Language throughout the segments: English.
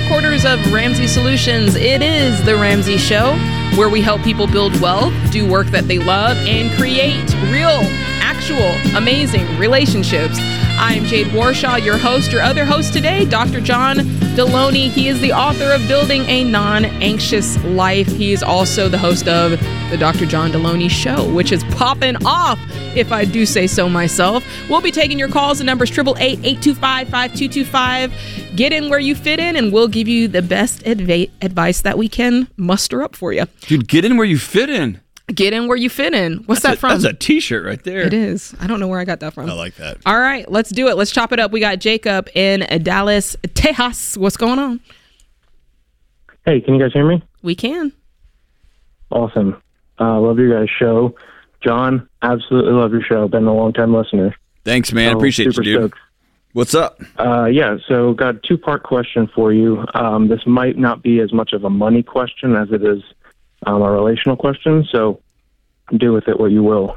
headquarters of Ramsey Solutions, it is The Ramsey Show, where we help people build wealth, do work that they love, and create real, actual, amazing relationships. I'm Jade Warshaw, your host. Your other host today, Dr. John Deloney. He is the author of Building a Non-Anxious Life. He is also the host of the Dr. John Deloney Show, which is popping off, if I do say so myself. We'll be taking your calls. The number is 888-825-5225. Get in where you fit in, and we'll give you the best advice that we can muster up for you. Dude, get in where you fit in. Get in where you fit in. What's that from? That's a t-shirt right there. It is. I don't know where I got that from. I like that. All right, let's do it. Let's chop it up. We got Jacob in Dallas, Texas. What's going on? Hey, can you guys hear me? We can. Awesome. Love your guys' show. John, absolutely love your show. Been a long-time listener. Thanks, man. Appreciate you, dude. Stoked. What's up? So got a two-part question for you. This might not be as much of a money question as it is a relational question, so do with it what you will.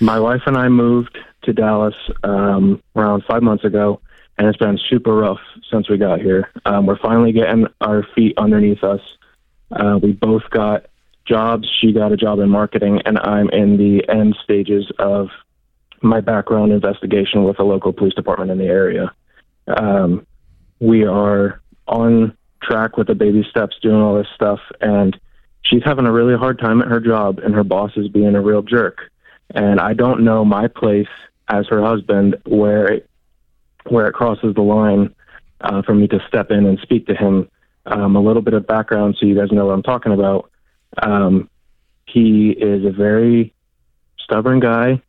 My wife and I moved to Dallas around 5 months ago, and it's been super rough since we got here. We're finally getting our feet underneath us. We both got jobs. She got a job in marketing, and I'm in the end stages of my background investigation with a local police department in the area. We are on track with the baby steps, doing all this stuff, and she's having a really hard time at her job, and her boss is being a real jerk. And I don't know my place as her husband, where it crosses the line for me to step in and speak to him. A little bit of background so you guys know what I'm talking about. He is a very stubborn guy.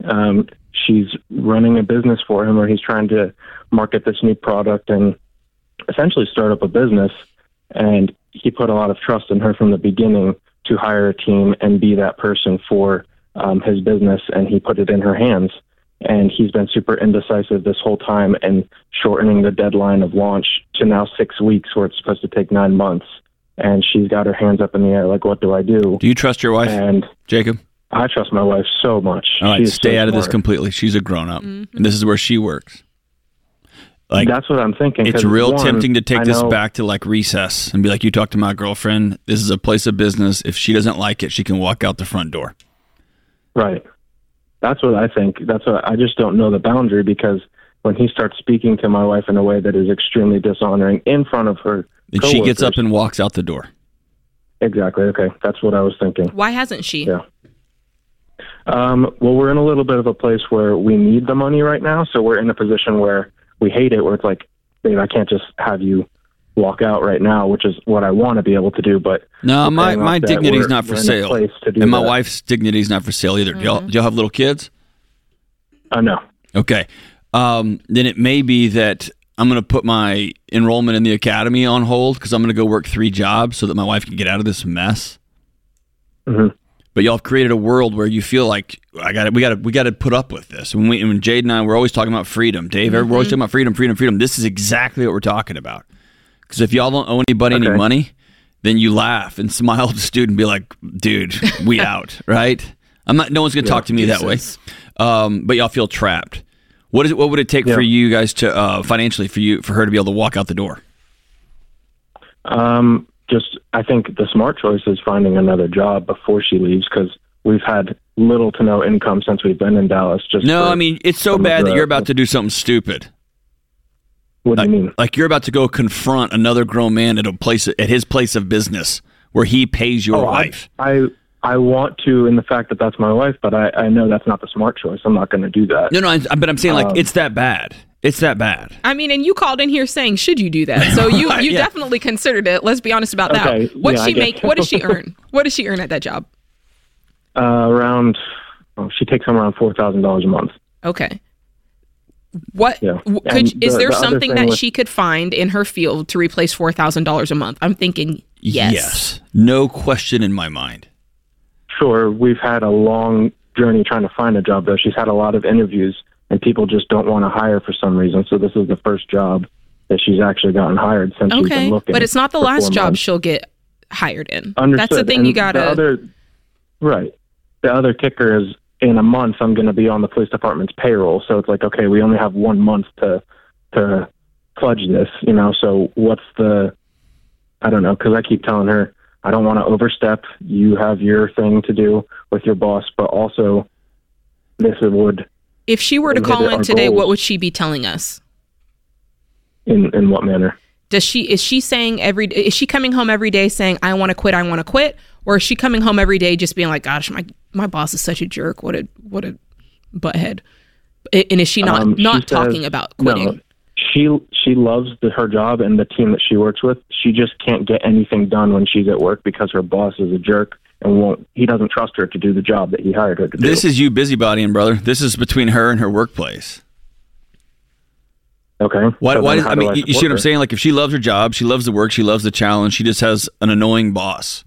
She's running a business for him, where he's trying to market this new product and essentially start up a business. And he put a lot of trust in her from the beginning to hire a team and be that person for his business, and he put it in her hands. And he's been super indecisive this whole time, and shortening the deadline of launch to now 6 weeks, where it's supposed to take 9 months. And she's got her hands up in the air, like, what do I do? Do you trust your wife, and Jacob? I trust my wife so much. All right, stay out of this completely. She's a grown-up, and this is where she works. Like, that's what I'm thinking. It's real tempting to take this back to like recess and be like, you talk to my girlfriend. This is a place of business. If she doesn't like it, she can walk out the front door. Right. That's what I think. That's what I just don't know the boundary, because when he starts speaking to my wife in a way that is extremely dishonoring in front of her, then she gets up and walks out the door. Exactly. Okay. That's what I was thinking. Why hasn't she? Yeah. Well, we're in a little bit of a place where we need the money right now. So we're in a position where we hate it, where it's like, babe, I can't just have you walk out right now, which is what I want to be able to do. But no, my dignity's not for sale, and my wife's dignity's not for sale either. Do y'all have little kids? No. Okay. Then it may be that I'm going to put my enrollment in the academy on hold, because I'm going to go work 3 jobs so that my wife can get out of this mess. Mm-hmm. But y'all have created a world where you feel like we got to put up with this. When Jade and I, we're always talking about freedom, Dave. Mm-hmm. We're always talking about freedom. This is exactly what we're talking about. Because if y'all don't owe anybody any money, then you laugh and smile at the student and be like, "Dude, we out, right?" No one's gonna talk to me that way. But y'all feel trapped. What would it take for you guys to financially for her to be able to walk out the door? I think the smart choice is finding another job before she leaves, because we've had little to no income since we've been in Dallas. It's so bad that you're about to do something stupid. What do you mean? Like, you're about to go confront another grown man at his place of business where he pays your wife. I want to, in the fact that that's my wife, but I know that's not the smart choice. I'm not going to do that. No, but I'm saying, like, it's that bad. It's that bad. I mean, and you called in here saying, should you do that? So you definitely considered it. Let's be honest about that. What'd she make? What does she earn? What does she earn at that job? She takes home around $4,000 a month. Okay. Is there something that she could find in her field to replace $4,000 a month? I'm thinking yes. Yes. No question in my mind. Sure. We've had a long journey trying to find a job, though. She's had a lot of interviews, and people just don't want to hire for some reason. So this is the first job that she's actually gotten hired since she's been looking. But it's not the last job she'll get hired in. Understood. That's the thing, and you got to... The other kicker is, in a month, I'm going to be on the police department's payroll. So it's like, okay, we only have 1 month to fudge this, you know? So what's the, I don't know, because I keep telling her, I don't want to overstep. You have your thing to do with your boss, but also this would. If she were to call in today, what would she be telling us? In what manner? Is she coming home every day saying, I want to quit? Or is she coming home every day just being like, gosh, my boss is such a jerk. What a butthead. And is she not talking about quitting? No, she loves her job and the team that she works with. She just can't get anything done when she's at work because her boss is a jerk and he doesn't trust her to do the job that he hired her to do. This is you busybodying, brother. This is between her and her workplace. Okay. You see what I'm saying? Like, if she loves her job, she loves the work, she loves the challenge, she just has an annoying boss.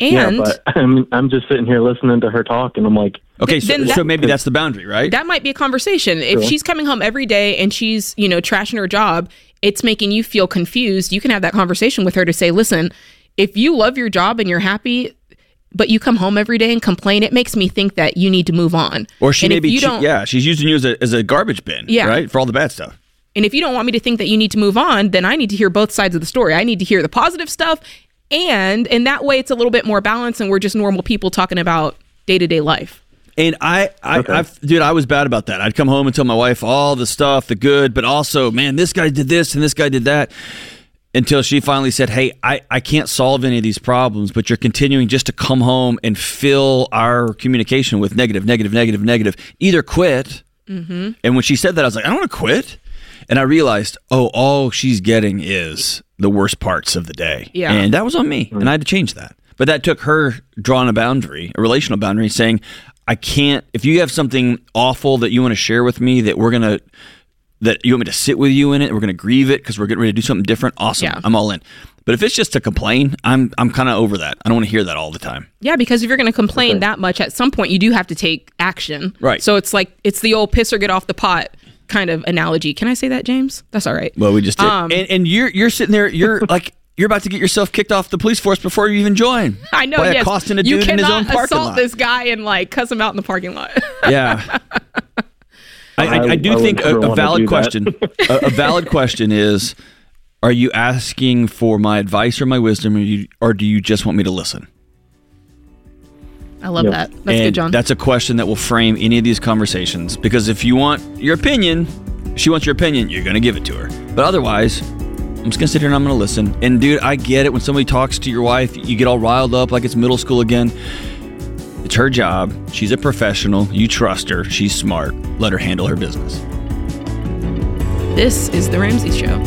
And yeah, but I'm just sitting here listening to her talk, and I'm like, okay, so maybe that's the boundary, right? That might be a conversation. If she's coming home every day and she's, you know, trashing her job, it's making you feel confused. You can have that conversation with her to say, listen, if you love your job and you're happy, but you come home every day and complain, it makes me think that you need to move on. Or she's using you as a garbage bin, right? For all the bad stuff. And if you don't want me to think that you need to move on, then I need to hear both sides of the story. I need to hear the positive stuff, and in that way, it's a little bit more balanced, and we're just normal people talking about day-to-day life. And I was bad about that. I'd come home and tell my wife all the stuff, the good, but also, man, this guy did this and this guy did that. Until she finally said, hey, I can't solve any of these problems, but you're continuing just to come home and fill our communication with negative. Either quit. Mm-hmm. And when she said that, I was like, I don't want to quit. And I realized, all she's getting is the worst parts of the day. Yeah. And that was on me. And I had to change that. But that took her drawing a boundary, a relational boundary, saying, I can't, if you have something awful that you want to share with me that you want me to sit with you in it, we're going to grieve it because we're getting ready to do something different, awesome, yeah. I'm all in. But if it's just to complain, I'm kind of over that. I don't want to hear that all the time. Yeah, because if you're going to complain that much, at some point you do have to take action. Right. So it's like, it's the old piss or get off the pot kind of analogy. Can I say that, James? That's all right. Well, we just did. And you're sitting there, you're like, you're about to get yourself kicked off the police force before you even join. I know, by accosting a dude in his own parking lot. You cannot assault this guy and like cuss him out in the parking lot. Yeah. I do think a valid question. a valid question is: are you asking for my advice or my wisdom, or do you just want me to listen? I love that. That's good, John. That's a question that will frame any of these conversations. Because if you want your opinion, she wants your opinion. You're going to give it to her. But otherwise, I'm just going to sit here and I'm going to listen. And dude, I get it. When somebody talks to your wife, you get all riled up like it's middle school again. It's her job. She's a professional. You trust her. She's smart. Let her handle her business. This is The Ramsey Show.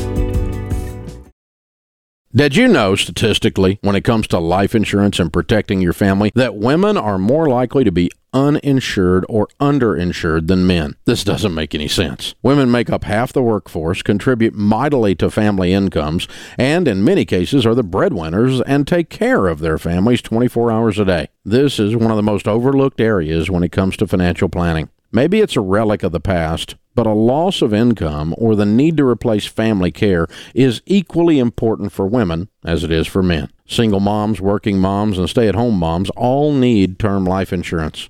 Did you know, statistically, when it comes to life insurance and protecting your family, that women are more likely to be uninsured or underinsured than men? This doesn't make any sense. Women make up half the workforce, contribute mightily to family incomes, and in many cases are the breadwinners and take care of their families 24 hours a day. This is one of the most overlooked areas when it comes to financial planning. Maybe it's a relic of the past, but a loss of income or the need to replace family care is equally important for women as it is for men. Single moms, working moms, and stay-at-home moms all need term life insurance.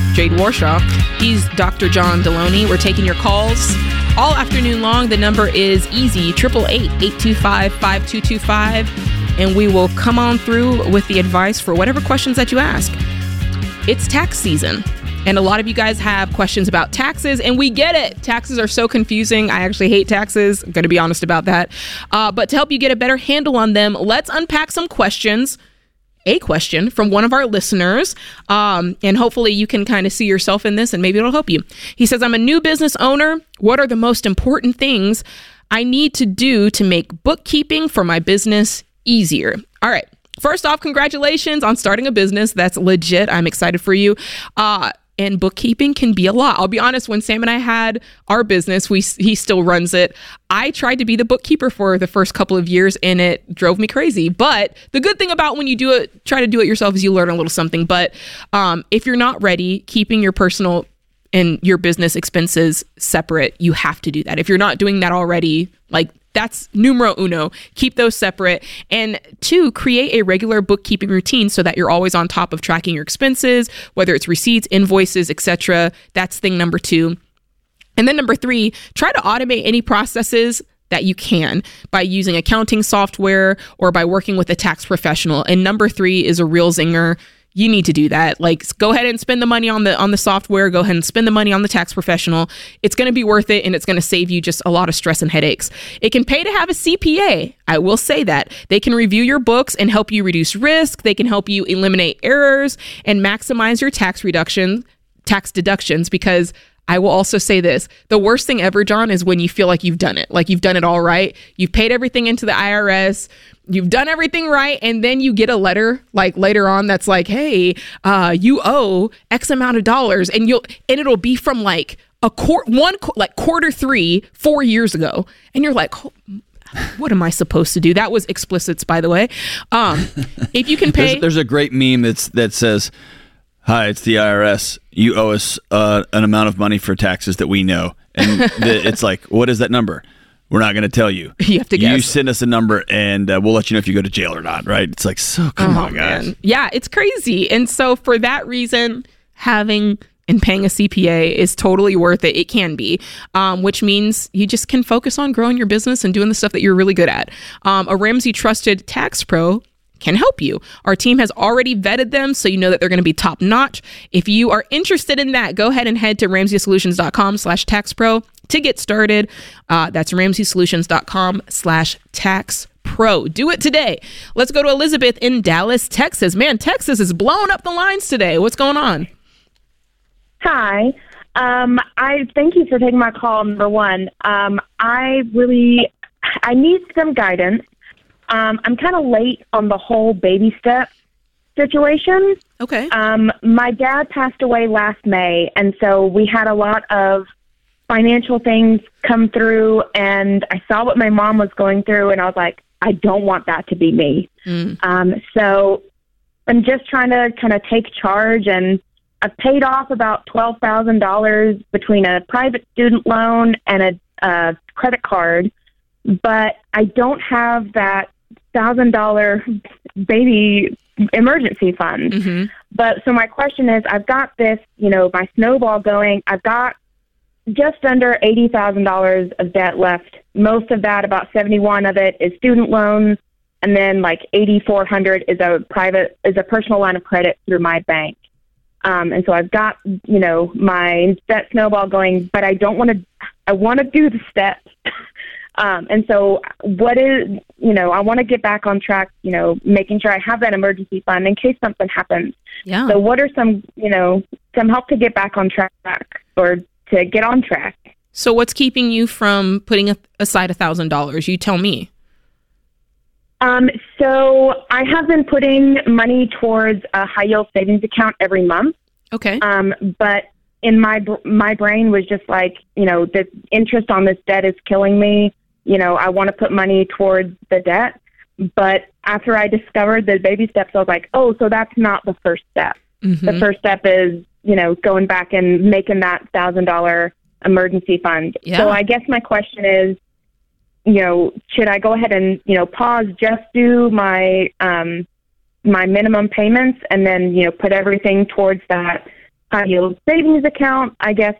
Warshaw. He's Dr. John Deloney. We're taking your calls all afternoon long. The number is easy, 888-825-5225, and we will come on through with the advice for whatever questions that you ask. It's tax season, and a lot of you guys have questions about taxes, and we get it. Taxes are so confusing. I actually hate taxes. I'm going to be honest about that. But to help you get a better handle on them, let's unpack some questions. A question from one of our listeners, and hopefully you can kind of see yourself in this and maybe it'll help you. He says, I'm a new business owner. What are the most important things I need to do to make bookkeeping for my business easier? All right. First off, congratulations on starting a business. That's legit. I'm excited for you. And bookkeeping can be a lot. I'll be honest, when Sam and I had our business, he still runs it. I tried to be the bookkeeper for the first couple of years and it drove me crazy. But the good thing about when you do it, try to do it yourself, is you learn a little something. But if you're not ready, keeping your personal and your business expenses separate, you have to do that. If you're not doing that already, like, that's numero uno. Keep those separate. And two, create a regular bookkeeping routine so that you're always on top of tracking your expenses, whether it's receipts, invoices, etc. That's thing number two. And then number three, try to automate any processes that you can by using accounting software or by working with a tax professional. And number three is a real zinger. You need to do that. Like, go ahead and spend the money on the software. Go ahead and spend the money on the tax professional. It's going to be worth it, and it's going to save you just a lot of stress and headaches. It can pay to have a CPA. I will say that. They can review your books and help you reduce risk. They can help you eliminate errors and maximize your tax deductions, because I will also say this. The worst thing ever, John, is when you feel like you've done it. Like, you've done it all right. You've paid everything into the IRS. You've done everything right. And then you get a letter like later on that's like, hey, you owe X amount of dollars. And it'll be from like quarter three, 4 years ago. And you're like, oh, what am I supposed to do? That was explicit, by the way. If you can pay. There's a great meme that says, hi, it's the IRS. You owe us an amount of money for taxes that we know. And it's like, what is that number? We're not going to tell you. You have to guess. You send us a number and we'll let you know if you go to jail or not, right? It's like, so come on, guys. Man. Yeah, it's crazy. And so for that reason, having and paying a CPA is totally worth it. It can be, which means you just can focus on growing your business and doing the stuff that you're really good at. A Ramsey Trusted Tax Pro can help you. Our team has already vetted them, so you know that they're going to be top notch. If you are interested in that, go ahead and head to RamseySolutions.com/taxpro to get started. That's RamseySolutions.com/taxpro. Do it today. Let's go to Elizabeth in Dallas, Texas. Man, Texas is blowing up the lines today. What's going on? Hi. I thank you for taking my call, number one. I need some guidance. I'm kind of late on the whole baby step situation. Okay. My dad passed away last May, and so we had a lot of financial things come through, and I saw what my mom was going through, and I was like, I don't want that to be me. So I'm just trying to kind of take charge, and I've paid off about $12,000 between a private student loan and a credit card, but I don't have that $1,000 baby emergency fund. Mm-hmm. But so my question is, I've got this, my snowball going. I've got just under $80,000 of debt left. Most of that, about 71 of it, is student loans, and then like $8,400 is a personal line of credit through my bank. And so I've got, my debt snowball going, but I want to do the steps. And so what is, I want to get back on track, making sure I have that emergency fund in case something happens. Yeah. So what are some, some help to get back on track or to get on track? So what's keeping you from putting aside $1,000? You tell me. So I have been putting money towards a high yield savings account every month. Okay. But in my brain was just like, the interest on this debt is killing me. I want to put money towards the debt. But after I discovered the baby steps, I was like, oh, so that's not the first step. Mm-hmm. The first step is, going back and making that $1,000 emergency fund. Yeah. So I guess my question is, should I go ahead and, pause, just do my, my minimum payments and then, put everything towards that high yield savings account? I guess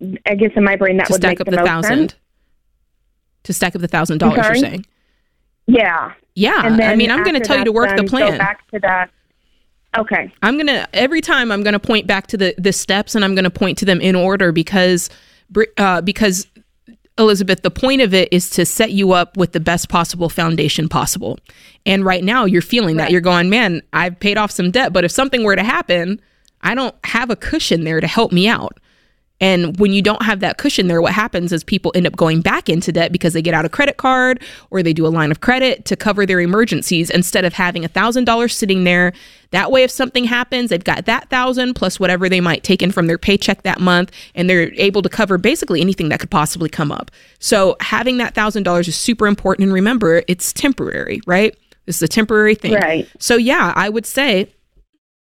in my brain that would make the most sense. To stack up the $1,000, you're saying? Yeah. Yeah. And I'm going to tell you to work the plan. Go back to that. Okay. Every time I'm going to point back to the steps, and I'm going to point to them in order because Elizabeth, the point of it is to set you up with the best possible foundation possible. And right now you're feeling that. You're going, man, I've paid off some debt, but if something were to happen, I don't have a cushion there to help me out. And when you don't have that cushion there, what happens is people end up going back into debt because they get out a credit card or they do a line of credit to cover their emergencies instead of having $1,000 sitting there. That way, if something happens, they've got that $1,000 plus whatever they might take in from their paycheck that month, and they're able to cover basically anything that could possibly come up. So having that $1,000 is super important. And remember, it's temporary, right? This is a temporary thing. Right. So yeah, I would say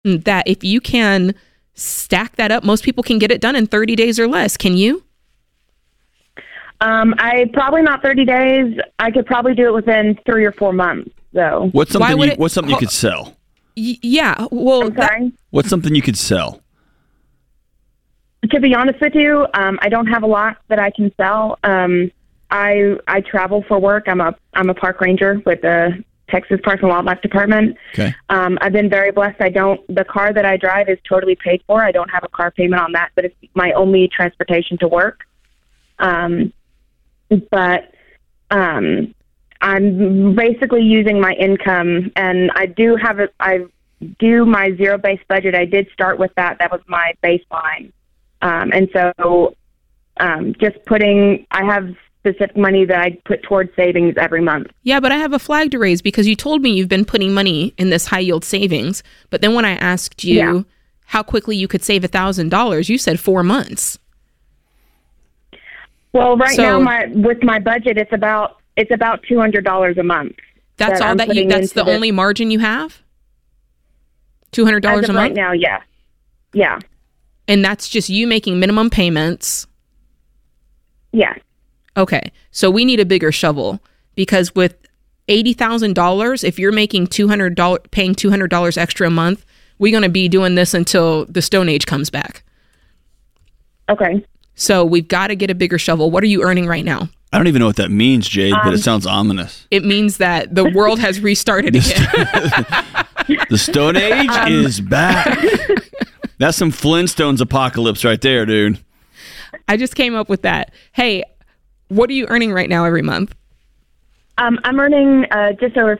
that if you can stack that up, most people can get it done in 30 days or less. Can you? I probably not 30 days. I could probably do it within 3 or 4 months, though. What's something you could sell? Yeah. Well, what's something you could sell? To be honest with you, I don't have a lot that I can sell. I travel for work. I'm a park ranger with the Texas Parks and Wildlife Department. Okay. I've been very blessed. The car that I drive is totally paid for. I don't have a car payment on that, but it's my only transportation to work. But I'm basically using my income, and I do my zero-based budget. I did start with that. That was my baseline. I have specific money that I put towards savings every month. Yeah, but I have a flag to raise because you told me you've been putting money in this high-yield savings. But then when I asked you how quickly you could save $1,000, you said 4 months. Well, now with my budget, it's about $200 a month. That's all that you. That's the only margin you have. $200 a month right now. Yeah, yeah. And that's just you making minimum payments. Yeah. Okay, so we need a bigger shovel because with $80,000, if you're making paying $200 extra a month, we're going to be doing this until the Stone Age comes back. Okay. So we've got to get a bigger shovel. What are you earning right now? I don't even know what that means, Jade, but it sounds ominous. It means that the world has restarted again. The Stone Age is back. That's some Flintstones apocalypse right there, dude. I just came up with that. Hey, what are you earning right now every month? I'm earning just over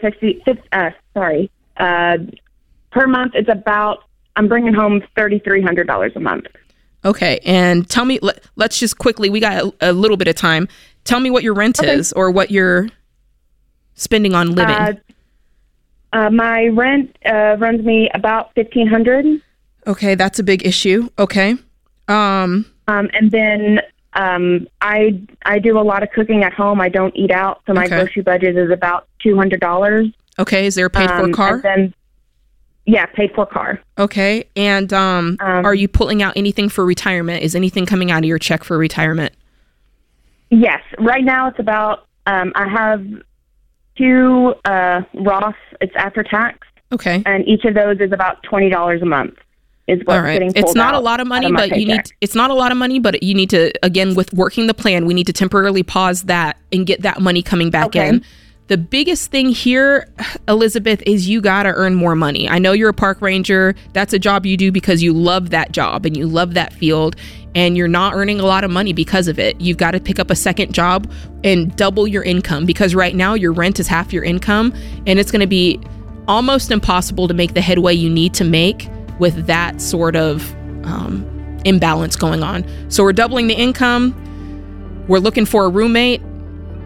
per month. It's about, I'm bringing home $3,300 a month. Okay, and tell me, let's just quickly, we got a little bit of time. Tell me what your rent is or what you're spending on living. My rent runs me about $1,500. Okay, that's a big issue. Okay. And then I do a lot of cooking at home. I don't eat out, so my grocery budget is about $200. Okay, is there a paid-for car? Paid-for car. Okay, and are you pulling out anything for retirement? Is anything coming out of your check for retirement? Yes, right now it's about, I have two Roth, it's after tax. Okay. And each of those is about $20 a month. Is what's getting pulled out. It's not a lot of money, but you need to, again, with working the plan, we need to temporarily pause that and get that money coming back in. The biggest thing here, Elizabeth, is you got to earn more money. I know you're a park ranger. That's a job you do because you love that job and you love that field, and you're not earning a lot of money because of it. You've got to pick up a second job and double your income because right now your rent is half your income, and it's going to be almost impossible to make the headway you need to make with that sort of imbalance going on. So we're doubling the income, we're looking for a roommate,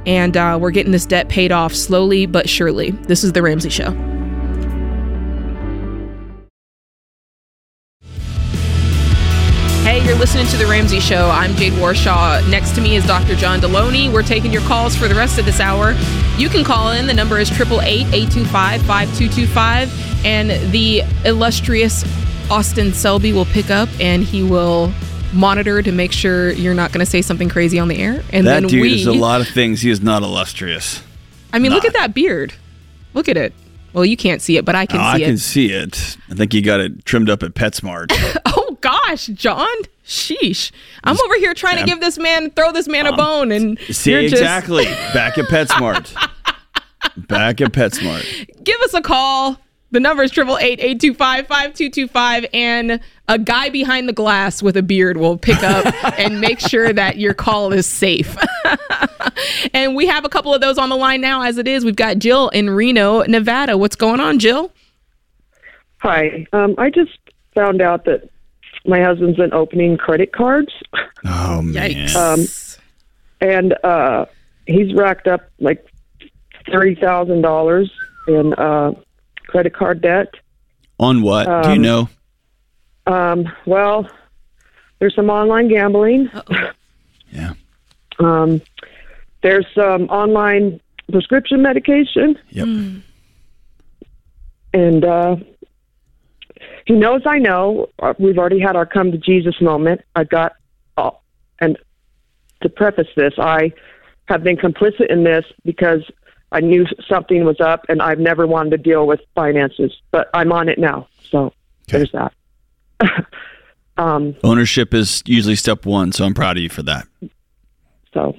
and we're getting this debt paid off slowly but surely. This is The Ramsey Show. Hey, you're listening to The Ramsey Show. I'm Jade Warshaw. Next to me is Dr. John Deloney. We're taking your calls for the rest of this hour. You can call in. The number is 888-825-5225, and the illustrious Austin Selby will pick up, and he will monitor to make sure you're not going to say something crazy on the air. And that then dude is a lot of things. He is not illustrious. I mean, look at that beard. Look at it. Well, you can't see it, but I can see it. I can see it. I think you got it trimmed up at PetSmart. Gosh, John, sheesh. I'm over here trying to give this man, throw this man a bone, and see, you're just... exactly. Back at PetSmart. Back at PetSmart. Give us a call. The number is 888-825-5225, and a guy behind the glass with a beard will pick up and make sure that your call is safe. And we have a couple of those on the line now. As it is, we've got Jill in Reno, Nevada. What's going on, Jill? Hi. I just found out that my husband's been opening credit cards. Oh, man. And he's racked up like $30,000 in credit card debt. On what? Do you know? Well, there's some online gambling. Uh-oh. Yeah. There's some online prescription medication. Yep. Mm. And he knows I know. We've already had our come to Jesus moment. And to preface this, I have been complicit in this because I knew something was up, and I've never wanted to deal with finances. But I'm on it now, so there's that. Ownership is usually step one, so I'm proud of you for that. Don't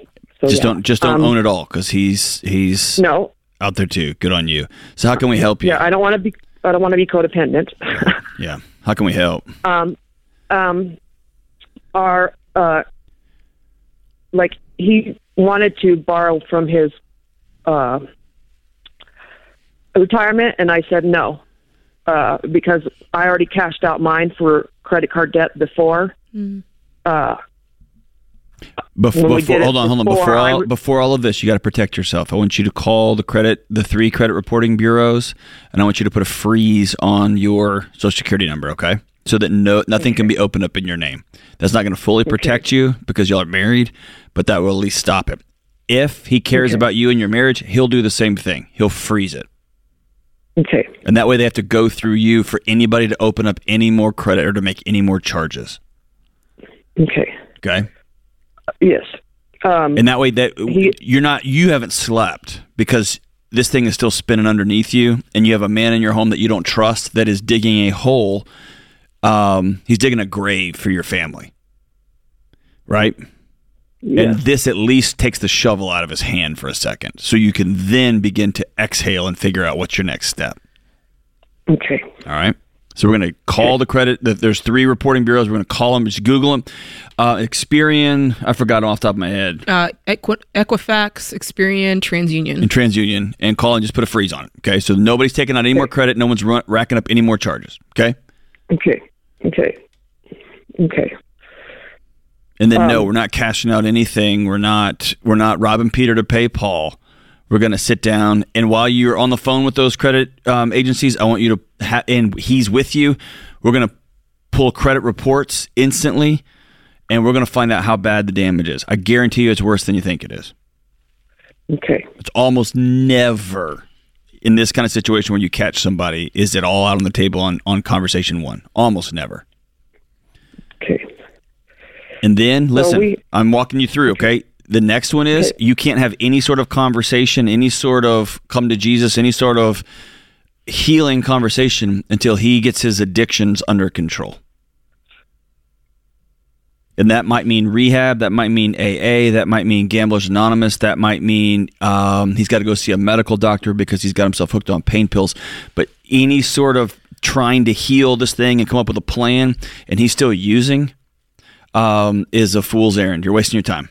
own it all, because he's no out there too. Good on you. So how can we help you? Yeah, I don't want to be codependent. Yeah, how can we help? Our he wanted to borrow from his retirement, and I said no because I already cashed out mine for credit card debt before. Mm. Before all of this, you got to protect yourself. I want you to call the three credit reporting bureaus, and I want you to put a freeze on your Social Security number, okay? So that nothing can be opened up in your name. That's not going to fully protect you because y'all are married, but that will at least stop it. If he cares about you and your marriage, he'll do the same thing. He'll freeze it. Okay. And that way they have to go through you for anybody to open up any more credit or to make any more charges. Okay. Okay. Yes. And that way that you haven't slept because this thing is still spinning underneath you, and you have a man in your home that you don't trust that is digging a hole. He's digging a grave for your family, right? Yeah. And this at least takes the shovel out of his hand for a second, so you can then begin to exhale and figure out what's your next step. Okay. All right. So we're going to call the credit. There's three reporting bureaus. We're going to call them. Just Google them. Experian. I forgot off the top of my head. Equifax, Experian, TransUnion. And TransUnion. And call and just put a freeze on it. Okay. So nobody's taking out any more credit. No one's racking up any more charges. Okay. Okay. Okay. Okay. And then we're not cashing out anything. We're not robbing Peter to pay Paul. We're going to sit down, and while you're on the phone with those credit agencies, I want you to and he's with you, we're going to pull credit reports instantly, and we're going to find out how bad the damage is. I guarantee you it's worse than you think it is. Okay. It's almost never in this kind of situation when you catch somebody is it all out on the table on conversation one. Almost never. Okay. And then, listen, I'm walking you through, okay? The next one is you can't have any sort of conversation, any sort of come to Jesus, any sort of healing conversation until he gets his addictions under control. And that might mean rehab. That might mean AA. That might mean Gamblers Anonymous. That might mean he's got to go see a medical doctor because he's got himself hooked on pain pills. But any sort of trying to heal this thing and come up with a plan and he's still using is a fool's errand. You're wasting your time.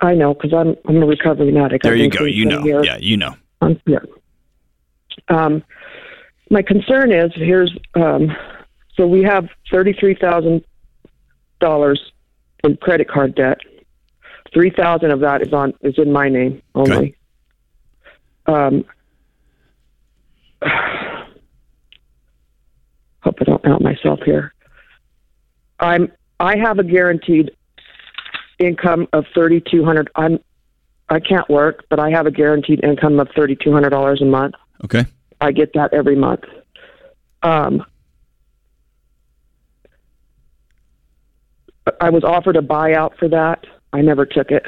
I know, because I'm a recovering addict. There you go. You know. Years. Yeah, you know. Yeah. My concern is, so we have $33,000 in credit card debt. $3,000 of that is in my name only. Okay. Hope I don't out myself here. I have a guaranteed income of $3,200. I can't work, but I have a guaranteed income of $3,200 a month. Okay. I get that every month. I was offered a buyout for that. I never took it.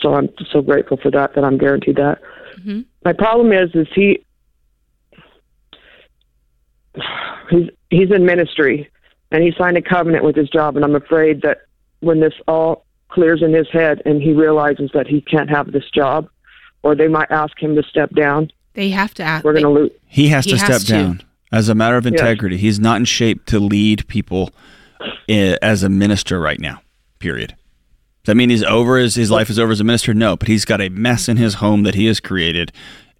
So I'm so grateful for that I'm guaranteed that. Mm-hmm. My problem is he's in ministry and he signed a covenant with his job, and I'm afraid that when this all clears in his head and he realizes that he can't have this job, or they might ask him to step down. They have to ask. We're going to lose. He has to step down. As a matter of integrity, he's not in shape to lead people as a minister right now, period. Does that mean his life is over as a minister? No, but he's got a mess in his home that he has created,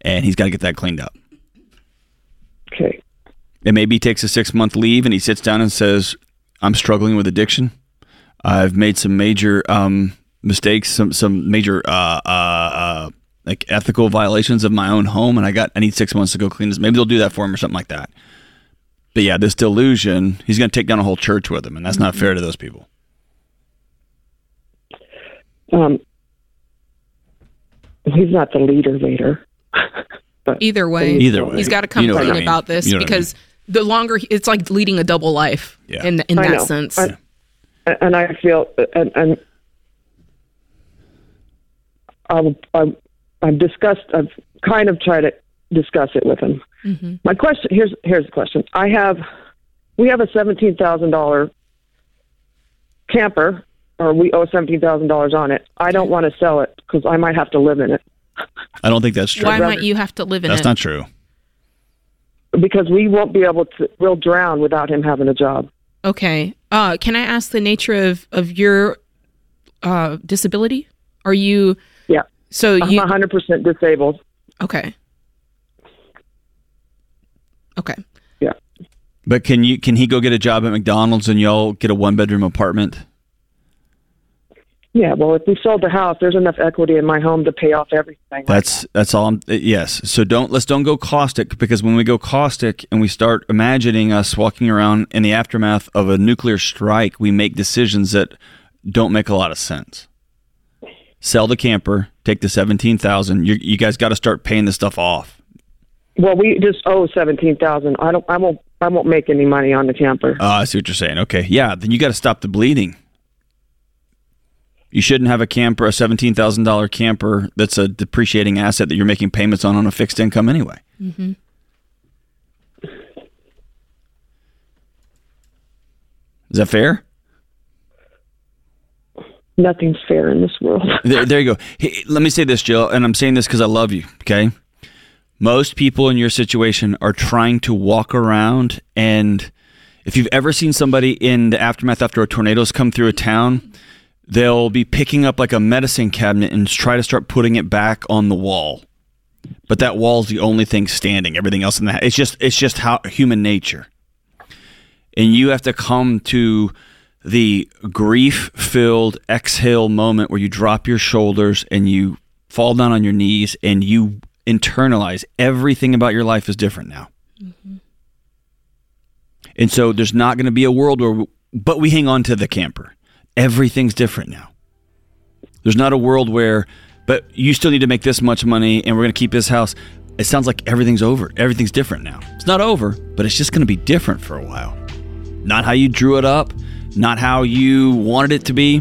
and he's got to get that cleaned up. Okay. And maybe he takes a 6-month leave and he sits down and says, I'm struggling with addiction. I've made some major mistakes, some major like ethical violations of my own home, and I need 6 months to go clean this. Maybe they'll do that for him or something like that. But yeah, this delusion, he's going to take down a whole church with him, and that's not fair to those people. He's not the leader. But either way, he's got to come clean about this, because the longer it's like leading a double life in that sense. And I feel, and I've kind of tried to discuss it with him. Mm-hmm. My question, here's the question. We have a $17,000 camper, or we owe $17,000 on it. I don't want to sell it because I might have to live in it. I don't think that's true. Why might you have to live in it? That's not true. Because we won't be able to, we'll drown without him having a job. Okay. Can I ask the nature of your disability? Are you... Yeah. So I'm 100% disabled. Okay. Okay. Yeah. But can he go get a job at McDonald's and y'all get a 1-bedroom apartment? Yeah, well, if we sold the house, there's enough equity in my home to pay off everything. That's all. Yes. So don't go caustic, because when we go caustic and we start imagining us walking around in the aftermath of a nuclear strike, we make decisions that don't make a lot of sense. Sell the camper, take the $17,000. You guys got to start paying this stuff off. Well, we just owe $17,000. I won't make any money on the camper. I see what you're saying. Okay, yeah. Then you got to stop the bleeding. You shouldn't have a $17,000 camper that's a depreciating asset that you're making payments on a fixed income anyway. Mm-hmm. Is that fair? Nothing's fair in this world. There you go. Hey, let me say this, Jill, and I'm saying this because I love you, okay? Most people in your situation are trying to walk around, and if you've ever seen somebody in the aftermath after a tornado's come through a town, they'll be picking up like a medicine cabinet and try to start putting it back on the wall. But that wall's the only thing standing. Everything else in the house, it's just how human nature. And you have to come to the grief-filled exhale moment where you drop your shoulders and you fall down on your knees and you internalize everything about your life is different now. Mm-hmm. And so there's not going to be a world but we hang on to the camper. Everything's different now. There's not a world where, but you still need to make this much money and we're going to keep this house. It sounds like everything's over. Everything's different now. It's not over, but it's just going to be different for a while. Not how you drew it up, not how you wanted it to be.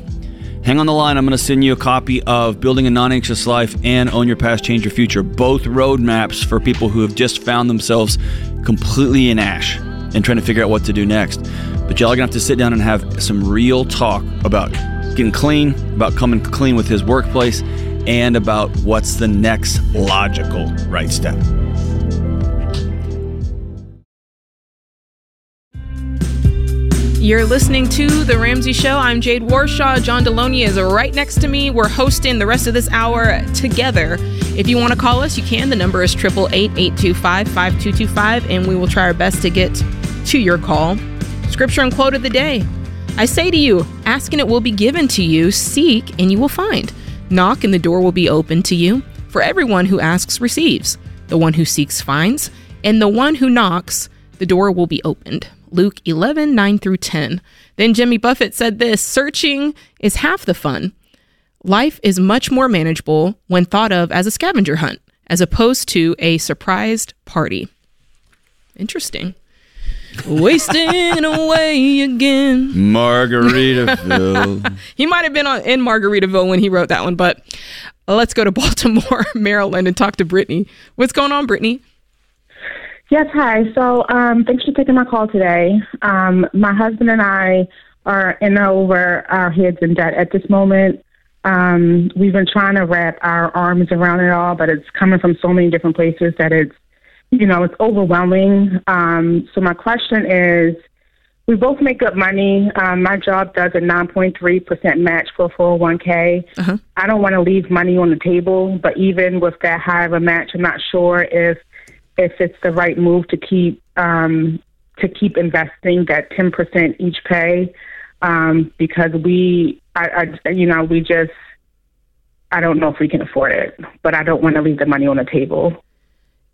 Hang on the line. I'm going to send you a copy of Building a Non-Anxious Life and Own Your Past, Change Your Future, both roadmaps for people who have just found themselves completely in ash and trying to figure out what to do next. But y'all are going to have to sit down and have some real talk about getting clean, about coming clean with his workplace, and about what's the next logical right step. You're listening to The Ramsey Show. I'm Jade Warshaw. John Deloney is right next to me. We're hosting the rest of this hour together. If you want to call us, you can. The number is 888-825-5225, and we will try our best to get to your call. Scripture and quote of the day. I say to you, ask and it will be given to you. Seek and you will find. Knock and the door will be opened to you. For everyone who asks receives. The one who seeks finds. And the one who knocks, the door will be opened. Luke 11:9-10. Then Jimmy Buffett said this, searching is half the fun. Life is much more manageable when thought of as a scavenger hunt, as opposed to a surprised party. Interesting. Wasting away again. Margaritaville. He might have been in Margaritaville when he wrote that one, but let's go to Baltimore, Maryland, and talk to Brittany. What's going on, Brittany? Yes, hi. So thanks for taking my call today. My husband and I are in over our heads in debt at this moment. We've been trying to wrap our arms around it all, but it's coming from so many different places that it's overwhelming. So my question is, we both make good money. My job does a 9.3% match for 401k. Uh-huh. I don't want to leave money on the table, but even with that high of a match, I'm not sure if it's the right move to keep to keep investing that 10% each pay, because I don't know if we can afford it, but I don't want to leave the money on the table.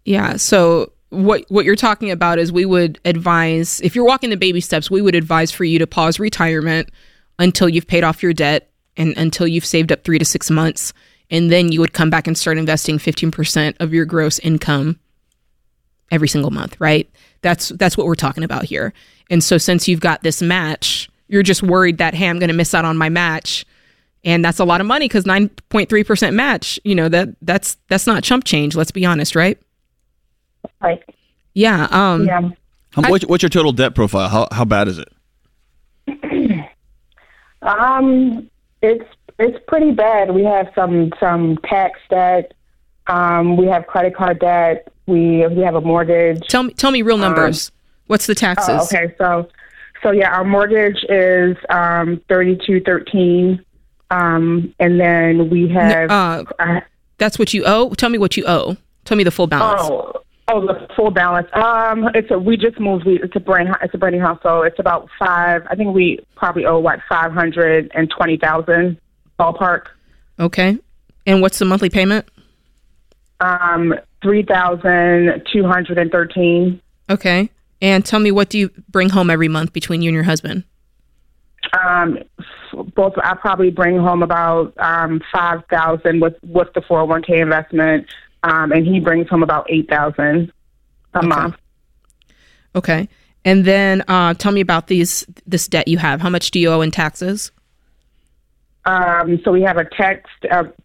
Yeah. So what you're talking about is we would advise, if you're walking the baby steps, we would advise for you to pause retirement until you've paid off your debt and until you've saved up 3 to 6 months. And then you would come back and start investing 15% of your gross income every single month, right? That's what we're talking about here. And so since you've got this match, you're just worried that, hey, I'm going to miss out on my match. And that's a lot of money, because 9.3% match, you know, that's not chump change. Let's be honest, right? Right. Yeah. Yeah. What's your total debt profile? How bad is it? It's pretty bad. We have some tax debt. We have credit card debt. We have a mortgage. Tell me real numbers. What's the taxes? Oh, okay. So yeah, our mortgage is $32.13. And then we have... that's what you owe? Tell me what you owe. Tell me the full balance. Oh, the full balance. We just moved. It's a brand new house, so it's about I think we probably owe, $520,000 ballpark. Okay. And what's the monthly payment? $3,213. Okay. And tell me, what do you bring home every month between you and your husband? Both, I probably bring home about $5,000 with the 401k investment, and he brings home about $8,000 a month. Okay, and then tell me about this debt you have. How much do you owe in taxes? So we have a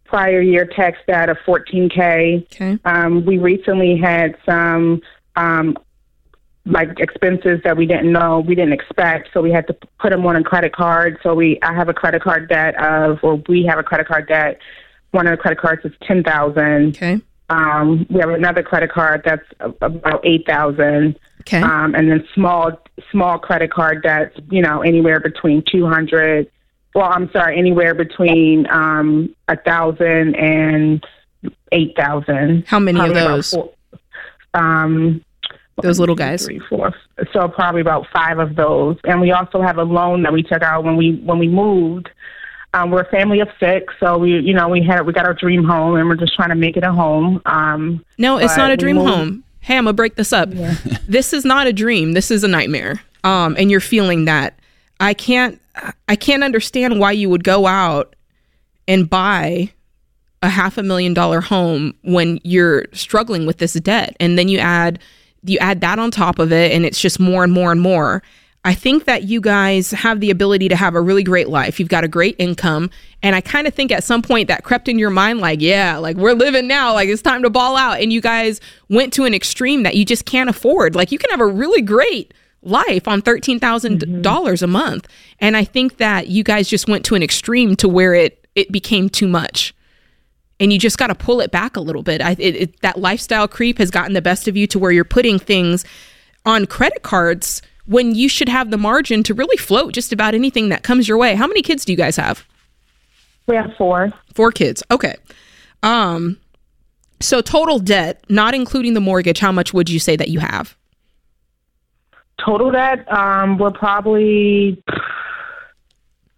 prior year tax debt of $14,000. Okay. We recently had some expenses that we didn't expect, so we had to put them on a credit card. So we have a credit card debt. One of the credit cards is $10,000. Okay. We have another credit card that's about $8,000. Okay. And then small credit card debts, anywhere between $1,000 and $8,000. How many of those? Those little guys. 3, 4. So probably about 5 of those. And we also have a loan that we took out when we moved. We're a family of 6, so we got our dream home, and we're just trying to make it a home. No, it's not a dream home. Hey, I'm gonna break this up. Yeah. This is not a dream. This is a nightmare. And you're feeling that. I can't understand why you would go out and buy a $500,000 home when you're struggling with this debt, and then you add that on top of it, and it's just more and more and more. I think that you guys have the ability to have a really great life. You've got a great income. And I kind of think at some point that crept in your mind, we're living now, it's time to ball out. And you guys went to an extreme that you just can't afford. You can have a really great life on $13,000 mm-hmm. a month. And I think that you guys just went to an extreme to where it became too much. And you just got to pull it back a little bit. That lifestyle creep has gotten the best of you to where you're putting things on credit cards when you should have the margin to really float just about anything that comes your way. How many kids do you guys have? We have 4. 4 kids. Okay. So total debt, not including the mortgage, how much would you say that you have? Total debt, we're probably,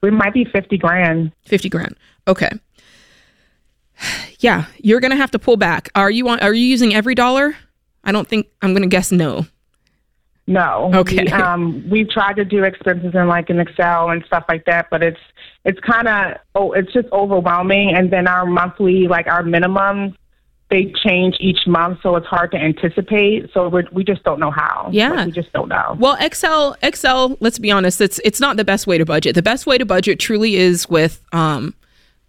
we might be $50,000. $50,000. Okay. Yeah, you're going to have to pull back. Are you using EveryDollar? I don't think, I'm going to guess no. No. Okay. We've tried to do expenses in Excel and stuff like that, but it's kind of, it's just overwhelming. And then our monthly, our minimums, they change each month, so it's hard to anticipate. So we just don't know how. Yeah. We just don't know. Well, Excel, let's be honest, it's not the best way to budget. The best way to budget truly is with an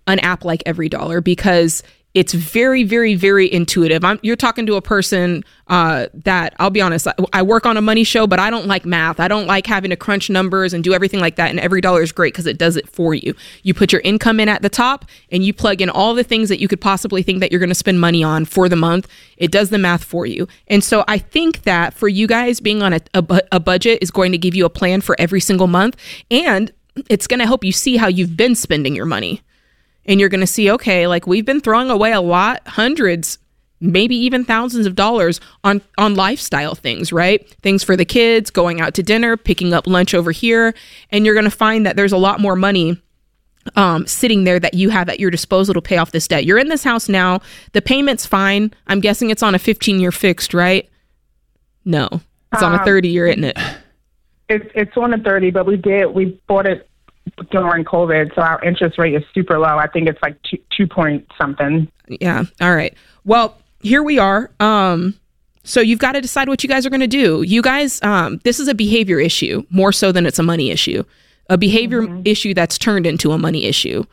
app like EveryDollar, because it's very, very, very intuitive. You're talking to a person that, I'll be honest, I work on a money show, but I don't like math. I don't like having to crunch numbers and do everything like that. And EveryDollar is great because it does it for you. You put your income in at the top and you plug in all the things that you could possibly think that you're going to spend money on for the month. It does the math for you. And so I think that for you guys, being on a budget is going to give you a plan for every single month. And it's going to help you see how you've been spending your money. And you're going to see, okay, we've been throwing away a lot, hundreds, maybe even thousands of dollars on lifestyle things, right? Things for the kids, going out to dinner, picking up lunch over here. And you're going to find that there's a lot more money sitting there that you have at your disposal to pay off this debt. You're in this house now. The payment's fine. I'm guessing it's on a 15-year fixed, right? No, it's on a 30-year, isn't it? It's on a 30, but we bought it during COVID, so our interest rate is super low. I think it's like 2 point something. Yeah. All right. Well, here we are. So you've got to decide what you guys are going to do. You guys, this is a behavior issue more so than it's a money issue. A behavior issue that's turned into a money issue.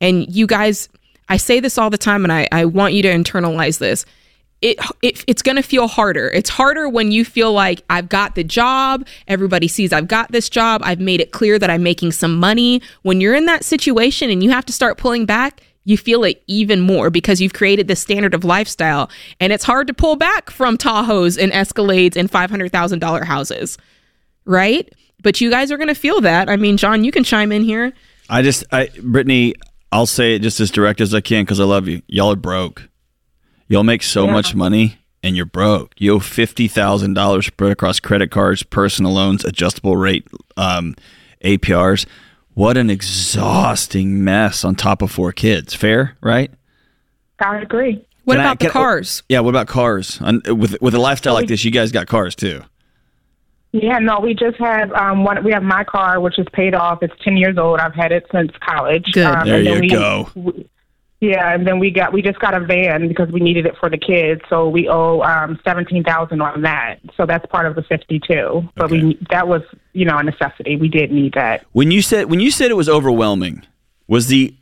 And you guys, I say this all the time, and I want you to internalize this. It's going to feel harder. It's harder when you feel like I've got the job. Everybody sees I've got this job. I've made it clear that I'm making some money. When you're in that situation and you have to start pulling back, you feel it even more because you've created this standard of lifestyle. And it's hard to pull back from Tahoes and Escalades and $500,000 houses, right? But you guys are going to feel that. I mean, John, you can chime in here. Brittany, I'll say it just as direct as I can because I love you. Y'all are broke. Y'all make so much money and you're broke. You owe $50,000 spread across credit cards, personal loans, adjustable rate APRs. What an exhausting mess on top of 4 kids. Fair, right? I agree. What about the cars? Yeah, what about cars? With a lifestyle like this, you guys got cars too. Yeah, no, we just have we have my car, which is paid off. It's 10 years old. I've had it since college. Good. There you go. And then we just got a van because we needed it for the kids. So we owe $17,000 on that. So that's part of the 52. But that was, a necessity. We did need that. When you said it was overwhelming, was it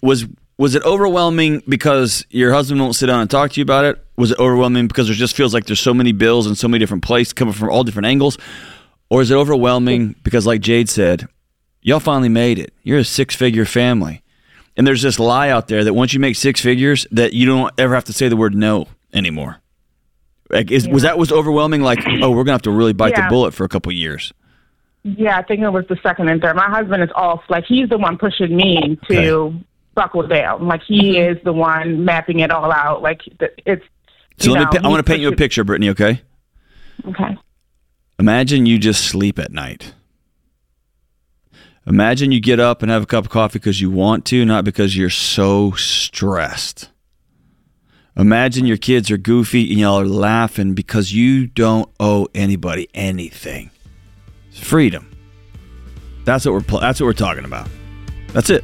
overwhelming because your husband won't sit down and talk to you about it? Was it overwhelming because it just feels like there's so many bills and so many different places coming from all different angles? Or is it overwhelming because, like Jade said, y'all finally made it. You're a 6-figure family. And there's this lie out there that once you make 6 figures that you don't ever have to say the word no anymore. Like, was overwhelming? Like, we're going to have to really bite the bullet for a couple years. Yeah, I think it was the second and third. My husband is off. Like, he's the one pushing me to buckle down. Like, he is the one mapping it all out. Like, it's... So I want to paint you a picture, Brittany, okay? Okay. Imagine you just sleep at night. Imagine you get up and have a cup of coffee because you want to, not because you're so stressed. Imagine your kids are goofy and y'all are laughing because you don't owe anybody anything. It's freedom. That's what we're talking about. That's it.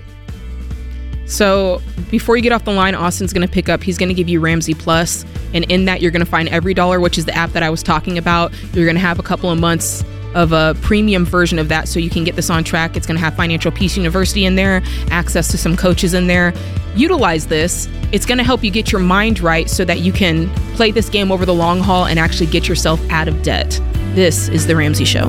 So before you get off the line, Austin's going to pick up. He's going to give you Ramsey Plus. And in that, you're going to find EveryDollar, which is the app that I was talking about. You're going to have a couple of months of a premium version of that so you can get this on track. It's going to have Financial Peace University in there, access to some coaches in there. Utilize this. It's going to help you get your mind right so that you can play this game over the long haul and actually get yourself out of debt. This is The Ramsey Show.